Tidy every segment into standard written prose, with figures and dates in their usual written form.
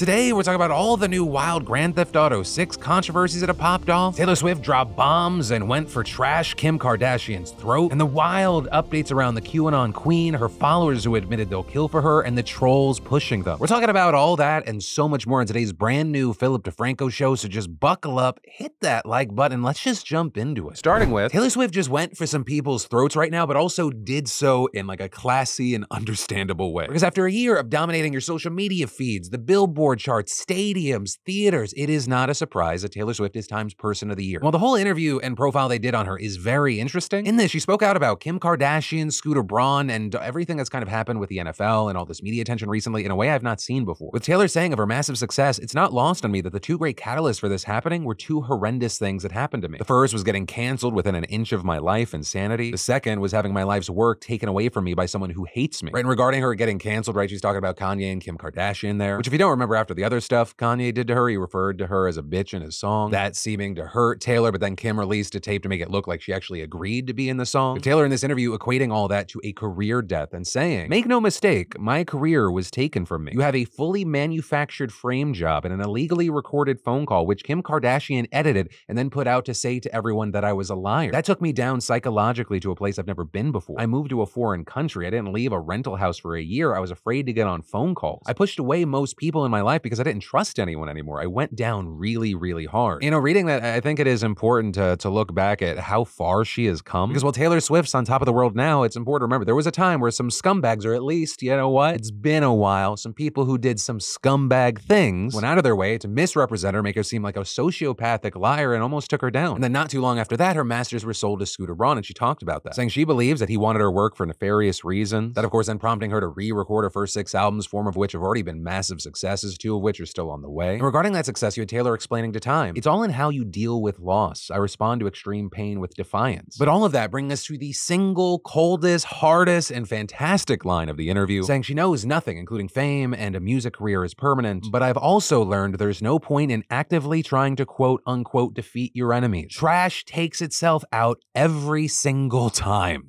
Today, we're talking about all the new wild Grand Theft Auto 6 controversies that have popped off, Taylor Swift dropped bombs and went for trash Kim Kardashian's throat, and the wild updates around the QAnon queen, her followers who admitted they'll kill for her, and the trolls pushing them. We're talking about all that and so much more in today's brand new Philip DeFranco show, so just buckle up, hit that like button, let's just jump into it. Starting with, Taylor Swift just went for some people's throats right now, but also did so in like a classy and understandable way. Because after a year of dominating your social media feeds, the Billboard charts, stadiums, theaters, it is not a surprise that Taylor Swift is Time's Person of the Year. While the whole interview and profile they did on her is very interesting, in this she spoke out about Kim Kardashian, Scooter Braun, and everything that's kind of happened with the NFL and all this media attention recently in a way I've not seen before. With Taylor saying of her massive success, it's not lost on me that the two great catalysts for this happening were two horrendous things that happened to me. The first was getting canceled within an inch of my life and sanity. The second was having my life's work taken away from me by someone who hates me. Right, and regarding her getting canceled, right, she's talking about Kanye and Kim Kardashian there, which if you don't remember after the other stuff Kanye did to her, he referred to her as a bitch in his song, that seeming to hurt Taylor, but then Kim released a tape to make it look like she actually agreed to be in the song. But Taylor in this interview equating all that to a career death and saying, "Make no mistake, my career was taken from me. You have a fully manufactured frame job and an illegally recorded phone call, which Kim Kardashian edited and then put out to say to everyone that I was a liar. That took me down psychologically to a place I've never been before. I moved to a foreign country. I didn't leave a rental house for a year. I was afraid to get on phone calls. I pushed away most people in my life because I didn't trust anyone anymore. I went down really, really hard." You know, reading that, I think it is important to look back at how far she has come. Because while Taylor Swift's on top of the world now, it's important to remember there was a time where some scumbags, or at least, you know what, it's been a while, some people who did some scumbag things went out of their way to misrepresent her, make her seem like a sociopathic liar, and almost took her down. And then not too long after that, her masters were sold to Scooter Braun, and she talked about that, saying she believes that he wanted her work for nefarious reasons. That, of course, then prompting her to re-record her first 6 albums, 4 of which have already been massive successes, 2 of which are still on the way. And regarding that success, you had Taylor explaining to Time, "It's all in how you deal with loss. I respond to extreme pain with defiance." But all of that brings us to the single, coldest, hardest, and fantastic line of the interview, saying she knows nothing, including fame and a music career is permanent, but I've also learned there's no point in actively trying to quote unquote defeat your enemies. Trash takes itself out every single time.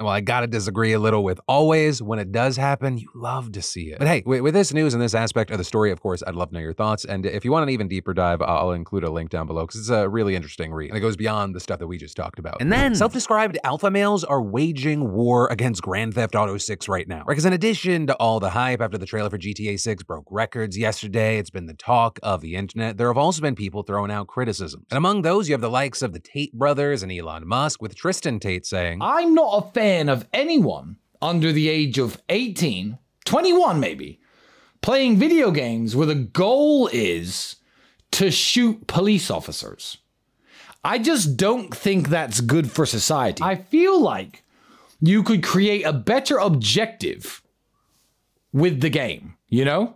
Well, I gotta disagree a little with always. When it does happen, you love to see it. But hey, with this news and this aspect of the story, of course, I'd love to know your thoughts. And if you want an even deeper dive, I'll include a link down below because it's a really interesting read. And it goes beyond the stuff that we just talked about. And then self-described alpha males are waging war against Grand Theft Auto 6 right now. Right, because in addition to all the hype after the trailer for GTA 6 broke records yesterday, it's been the talk of the internet. There have also been people throwing out criticisms. And among those, you have the likes of the Tate brothers and Elon Musk, with Tristan Tate saying, "I'm not a fan of anyone under the age of 18, 21 maybe, playing video games where the goal is to shoot police officers. I just don't think that's good for society. I feel like you could create a better objective with the game, you know?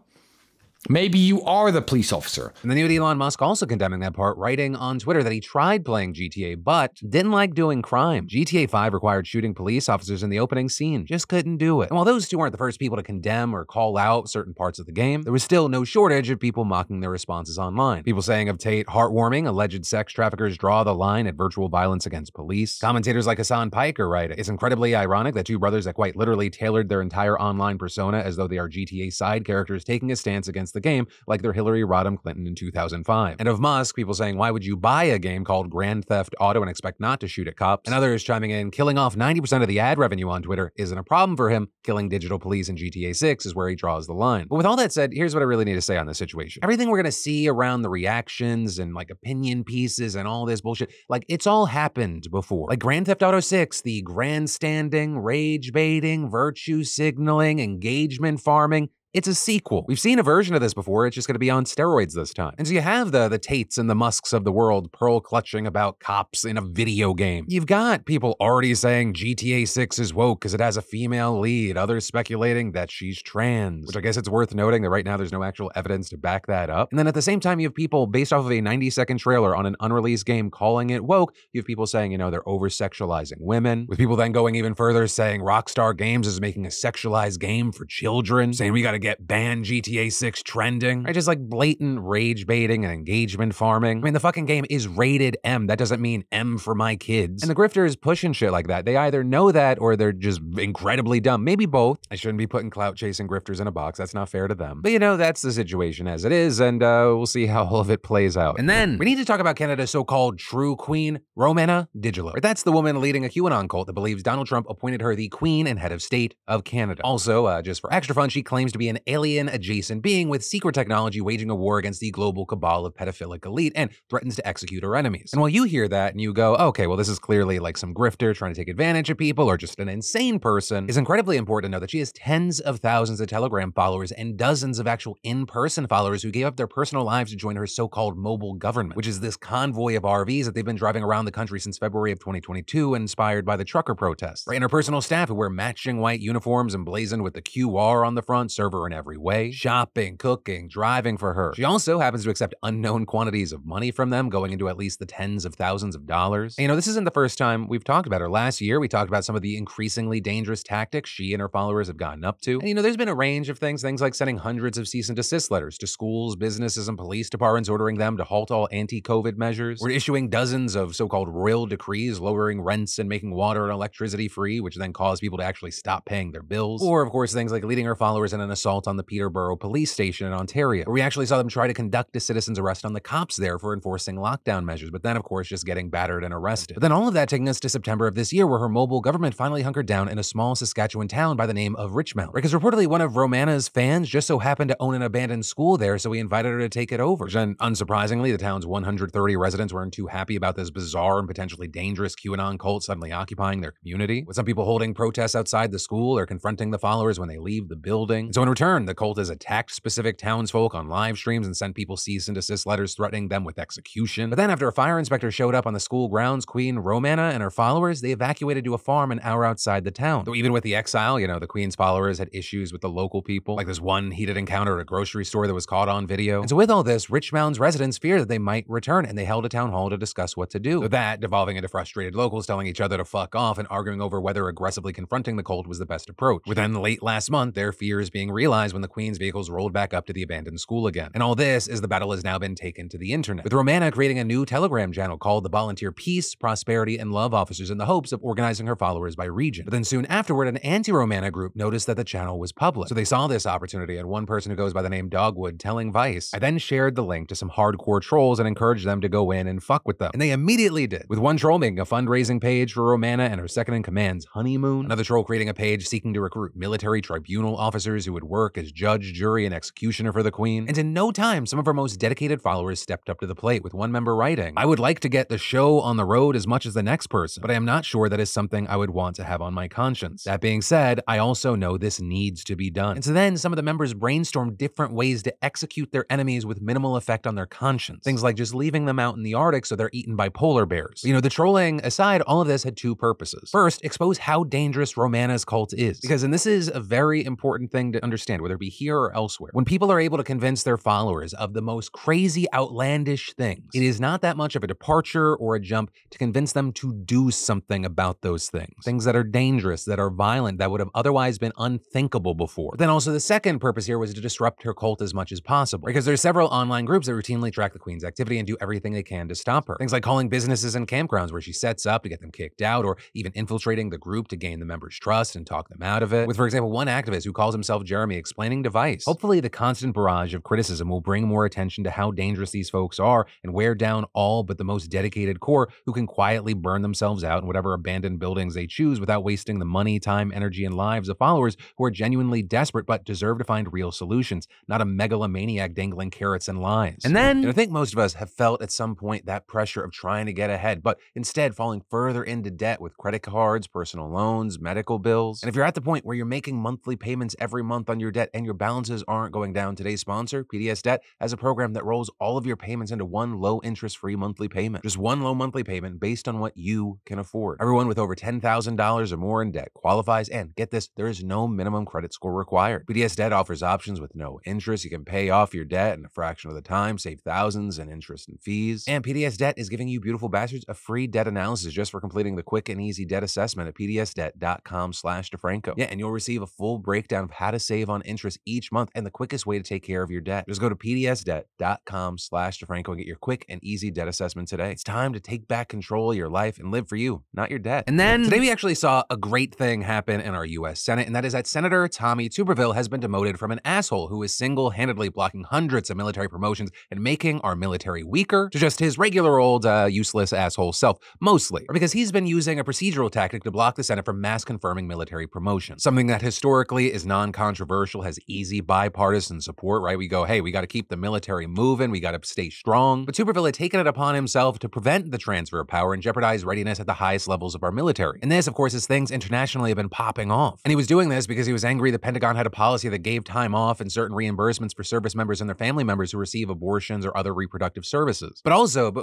Maybe you are the police officer." And then you had Elon Musk also condemning that part, writing on Twitter that he tried playing GTA, but didn't like doing crime. GTA 5 required shooting police officers in the opening scene. Just couldn't do it. And while those two weren't the first people to condemn or call out certain parts of the game, there was still no shortage of people mocking their responses online. People saying of Tate, "Heartwarming, alleged sex traffickers draw the line at virtual violence against police." Commentators like Hassan Piker write, "It's incredibly ironic that two brothers that quite literally tailored their entire online persona as though they are GTA side characters taking a stance against the game like they're Hillary Rodham Clinton in 2005. And of Musk, people saying, "Why would you buy a game called Grand Theft Auto and expect not to shoot at cops?" And others chiming in, "Killing off 90% of the ad revenue on Twitter isn't a problem for him. Killing digital police in GTA 6 is where he draws the line." But with all that said, here's what I really need to say on this situation. Everything we're gonna see around the reactions and like opinion pieces and all this bullshit, like it's all happened before. Like Grand Theft Auto 6, the grandstanding, rage baiting, virtue signaling, engagement farming, it's a sequel. We've seen a version of this before, it's just gonna be on steroids this time. And so you have the Tates and the Musks of the world pearl clutching about cops in a video game. You've got people already saying GTA 6 is woke because it has a female lead, others speculating that she's trans, which I guess it's worth noting that right now there's no actual evidence to back that up. And then at the same time, you have people based off of a 90-second trailer on an unreleased game calling it woke. You have people saying, you know, they're over-sexualizing women, with people then going even further saying Rockstar Games is making a sexualized game for children, saying we gotta get banned GTA 6 trending, right? Just like blatant rage baiting and engagement farming. I mean, the fucking game is rated M. That doesn't mean M for my kids. And the grifters pushing shit like that, they either know that or they're just incredibly dumb. Maybe both. I shouldn't be putting clout chasing grifters in a box. That's not fair to them. But you know, that's the situation as it is, and we'll see how all of it plays out. And then we need to talk about Canada's so-called true queen, Romana Digilo. Right? That's the woman leading a QAnon cult that believes Donald Trump appointed her the queen and head of state of Canada. Also, just for extra fun, she claims to be an alien-adjacent being with secret technology waging a war against the global cabal of pedophilic elite and threatens to execute her enemies. And while you hear that and you go, okay, well, this is clearly like some grifter trying to take advantage of people or just an insane person, it's incredibly important to know that she has tens of thousands of Telegram followers and dozens of actual in-person followers who gave up their personal lives to join her so-called mobile government, which is this convoy of RVs that they've been driving around the country since February of 2022, inspired by the trucker protests. Right? And her personal staff who wear matching white uniforms emblazoned with the QR on the front, serve her in every way, shopping, cooking, driving for her. She also happens to accept unknown quantities of money from them, going into at least the tens of thousands of dollars. And, you know, this isn't the first time we've talked about her. Last year, we talked about some of the increasingly dangerous tactics she and her followers have gotten up to. And, you know, there's been a range of things like sending hundreds of cease and desist letters to schools, businesses, and police departments, ordering them to halt all anti-COVID measures. We're issuing dozens of so-called royal decrees, lowering rents and making water and electricity free, which then cause people to actually stop paying their bills. Or, of course, things like leading her followers in an assault on the Peterborough police station in Ontario, where we actually saw them try to conduct a citizen's arrest on the cops there for enforcing lockdown measures, but then, of course, just getting battered and arrested. But then all of that taking us to September of this year, where her mobile government finally hunkered down in a small Saskatchewan town by the name of Richmount, because reportedly one of Romana's fans just so happened to own an abandoned school there, so we invited her to take it over. And unsurprisingly, the town's 130 residents weren't too happy about this bizarre and potentially dangerous QAnon cult suddenly occupying their community, with some people holding protests outside the school or confronting the followers when they leave the building. And so in return, the cult has attacked specific townsfolk on live streams and sent people cease and desist letters threatening them with execution. But then after a fire inspector showed up on the school grounds, Queen Romana and her followers, they evacuated to a farm an hour outside the town. Though even with the exile, you know, the Queen's followers had issues with the local people, like this one heated encounter at a grocery store that was caught on video. And so with all this, Richmount's residents feared that they might return, and they held a town hall to discuss what to do. With that devolving into frustrated locals telling each other to fuck off and arguing over whether aggressively confronting the cult was the best approach. But then late last month, their fears being realized when the Queen's vehicles rolled back up to the abandoned school again. And all this is the battle has now been taken to the internet, with Romana creating a new Telegram channel called the Volunteer Peace, Prosperity, and Love Officers in the hopes of organizing her followers by region. But then soon afterward, an anti-Romana group noticed that the channel was public. So they saw this opportunity, and one person who goes by the name Dogwood telling Vice, "I then shared the link to some hardcore trolls and encouraged them to go in and fuck with them." And they immediately did, with one troll making a fundraising page for Romana and her second-in-command's honeymoon, another troll creating a page seeking to recruit military tribunal officers who would work as judge, jury, and executioner for the Queen. And in no time, some of her most dedicated followers stepped up to the plate, with one member writing, "I would like to get the show on the road as much as the next person, but I am not sure that is something I would want to have on my conscience. That being said, I also know this needs to be done." And so then some of the members brainstormed different ways to execute their enemies with minimal effect on their conscience. Things like just leaving them out in the Arctic so they're eaten by polar bears. You know, the trolling aside, all of this had two purposes. First, expose how dangerous Romana's cult is. Because, and this is a very important thing to understand, whether it be here or elsewhere, when people are able to convince their followers of the most crazy, outlandish things, it is not that much of a departure or a jump to convince them to do something about those things. Things that are dangerous, that are violent, that would have otherwise been unthinkable before. But then also the second purpose here was to disrupt her cult as much as possible, because there's several online groups that routinely track the Queen's activity and do everything they can to stop her. Things like calling businesses and campgrounds where she sets up to get them kicked out, or even infiltrating the group to gain the members' trust and talk them out of it. With, for example, one activist who calls himself Jeremy explaining to Vice, "Hopefully the constant barrage of criticism will bring more attention to how dangerous these folks are and wear down all but the most dedicated core who can quietly burn themselves out in whatever abandoned buildings they choose without wasting the money, time, energy, and lives of followers who are genuinely desperate but deserve to find real solutions, not a megalomaniac dangling carrots and lies." And then, I think most of us have felt at some point that pressure of trying to get ahead, but instead falling further into debt with credit cards, personal loans, medical bills. And if you're at the point where you're making monthly payments every month on your debt and your balances aren't going down, today's sponsor, PDS Debt, has a program that rolls all of your payments into one low interest-free monthly payment. Just one low monthly payment based on what you can afford. Everyone with over $10,000 or more in debt qualifies, and get this, there is no minimum credit score required. PDS Debt offers options with no interest. You can pay off your debt in a fraction of the time, save thousands in interest and fees. And PDS Debt is giving you beautiful bastards a free debt analysis just for completing the quick and easy debt assessment at PDSDebt.com/DeFranco. Yeah, and you'll receive a full breakdown of how to save on interest each month. And the quickest way to take care of your debt is go to PDSDebt.com/DeFranco and get your quick and easy debt assessment today. It's time to take back control of your life and live for you, not your debt. And then today we actually saw a great thing happen in our U.S. Senate, and that is that Senator Tommy Tuberville has been demoted from an asshole who is single-handedly blocking hundreds of military promotions and making our military weaker to just his regular old useless asshole self, mostly, or because he's been using a procedural tactic to block the Senate from mass confirming military promotions, something that historically is non-controversial, has easy bipartisan support, right? We go, hey, we got to keep the military moving, we got to stay strong. But Tuberville had taken it upon himself to prevent the transfer of power and jeopardize readiness at the highest levels of our military. And this, of course, is things internationally have been popping off. And he was doing this because he was angry the Pentagon had a policy that gave time off and certain reimbursements for service members and their family members who receive abortions or other reproductive services. But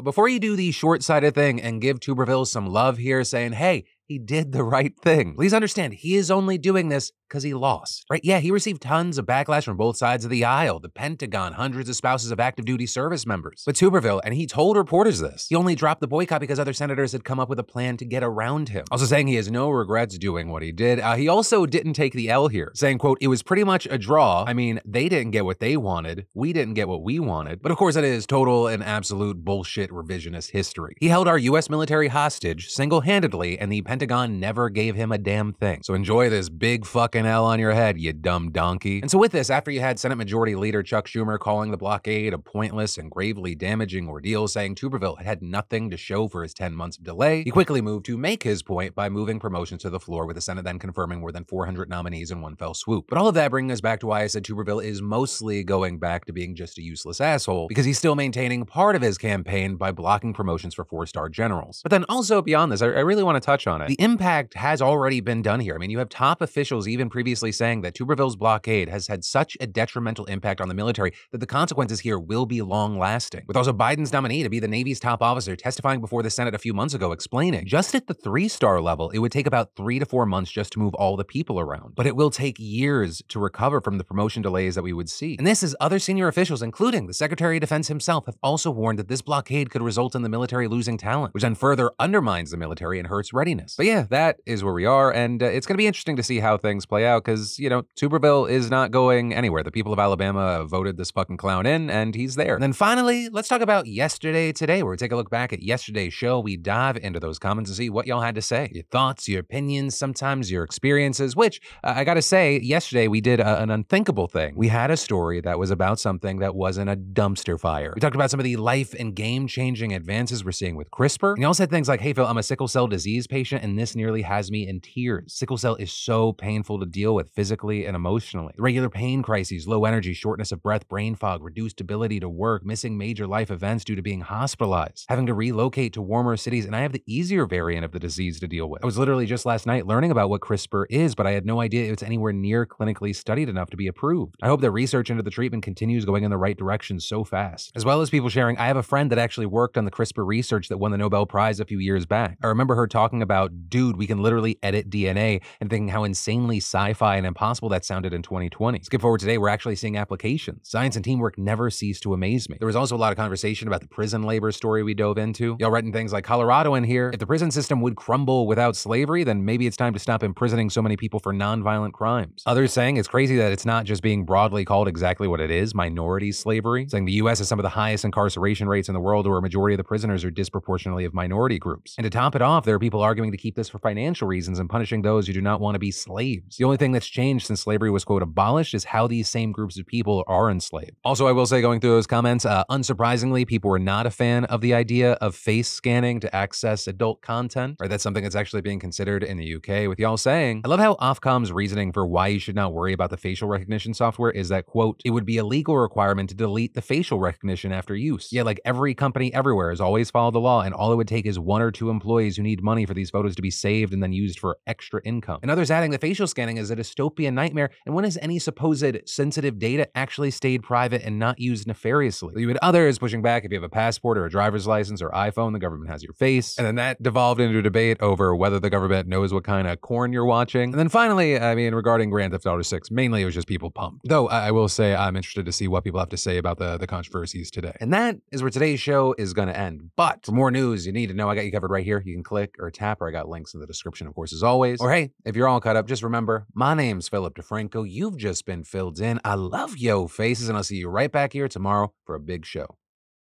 before you do the short-sighted thing and give Tuberville some love here saying, hey, he did the right thing, please understand, he is only doing this because he lost, right? Yeah, he received tons of backlash from both sides of the aisle, the Pentagon, hundreds of spouses of active duty service members. But Tuberville, and he told reporters this, he only dropped the boycott because other senators had come up with a plan to get around him. Also saying he has no regrets doing what he did. He also didn't take the L here, saying, quote, it was pretty much a draw. I mean, they didn't get what they wanted. We didn't get what we wanted. But of course, that is total and absolute bullshit revisionist history. He held our U.S. military hostage single-handedly, and the Pentagon never gave him a damn thing. So enjoy this big fucking L on your head, you dumb donkey. And so with this, after you had Senate Majority Leader Chuck Schumer calling the blockade a pointless and gravely damaging ordeal, saying Tuberville had nothing to show for his 10 months of delay, he quickly moved to make his point by moving promotions to the floor, with the Senate then confirming more than 400 nominees in one fell swoop. But all of that bringing us back to why I said Tuberville is mostly going back to being just a useless asshole, because he's still maintaining part of his campaign by blocking promotions for four-star generals. But then also beyond this, I really want to touch on it. The impact has already been done here. I mean, you have top officials even previously saying that Tuberville's blockade has had such a detrimental impact on the military that the consequences here will be long-lasting. With also Biden's nominee to be the Navy's top officer testifying before the Senate a few months ago, explaining just at the three-star level, it would take about 3 to 4 months just to move all the people around, but it will take years to recover from the promotion delays that we would see. And this is other senior officials, including the Secretary of Defense himself, have also warned that this blockade could result in the military losing talent, which then further undermines the military and hurts readiness. But yeah, that is where we are, and it's going to be interesting to see how things play out, because, you know, Tuberville is not going anywhere. The people of Alabama voted this fucking clown in, and he's there. And then finally, let's talk about Yesterday Today, where we take a look back at yesterday's show. We dive into those comments and see what y'all had to say. Your thoughts, your opinions, sometimes your experiences, which, I gotta say, yesterday we did an unthinkable thing. We had a story that was about something that wasn't a dumpster fire. We talked about some of the life and game-changing advances we're seeing with CRISPR. And y'all said things like, hey, Phil, I'm a sickle cell disease patient, and this nearly has me in tears. Sickle cell is so painful to deal with physically and emotionally. Regular pain crises, low energy, shortness of breath, brain fog, reduced ability to work, missing major life events due to being hospitalized, having to relocate to warmer cities, and I have the easier variant of the disease to deal with. I was literally just last night learning about what CRISPR is, but I had no idea it's anywhere near clinically studied enough to be approved. I hope that research into the treatment continues going in the right direction so fast. As well as people sharing, I have a friend that actually worked on the CRISPR research that won the Nobel Prize a few years back. I remember her talking about dude, we can literally edit DNA, and thinking how insanely sci-fi and impossible that sounded in 2020. Skip forward today, we're actually seeing applications. Science and teamwork never cease to amaze me. There was also a lot of conversation about the prison labor story we dove into. Y'all writing things like, Colorado in here, if the prison system would crumble without slavery, then maybe it's time to stop imprisoning so many people for nonviolent crimes. Others saying it's crazy that it's not just being broadly called exactly what it is, minority slavery. Saying the US has some of the highest incarceration rates in the world, where a majority of the prisoners are disproportionately of minority groups. And to top it off, there are people arguing to keep this for financial reasons and punishing those who do not want to be slaves. The only thing that's changed since slavery was, quote, abolished is how these same groups of people are enslaved. Also, I will say, going through those comments, unsurprisingly, people were not a fan of the idea of face scanning to access adult content, or that's something that's actually being considered in the UK, with y'all saying, I love how Ofcom's reasoning for why you should not worry about the facial recognition software is that, quote, it would be a legal requirement to delete the facial recognition after use. Yeah, like every company everywhere has always followed the law, and all it would take is 1 or 2 employees who need money for these photos to be saved and then used for extra income. And others adding that facial scanning is a dystopian nightmare, and when has any supposed sensitive data actually stayed private and not used nefariously? So you had others pushing back, if you have a passport or a driver's license or iPhone, the government has your face. And then that devolved into a debate over whether the government knows what kind of corn you're watching. And then finally, I mean, regarding Grand Theft Auto 6, mainly it was just people pumped. Though I will say I'm interested to see what people have to say about the controversies today. And that is where today's show is going to end. But for more news you need to know, I got you covered right here. You can click or tap, or I got got links in the description, of course, as always. Or hey, if you're all caught up, just remember, my name's Philip DeFranco. You've just been filled in. I love yo faces, and I'll see you right back here tomorrow for a big show.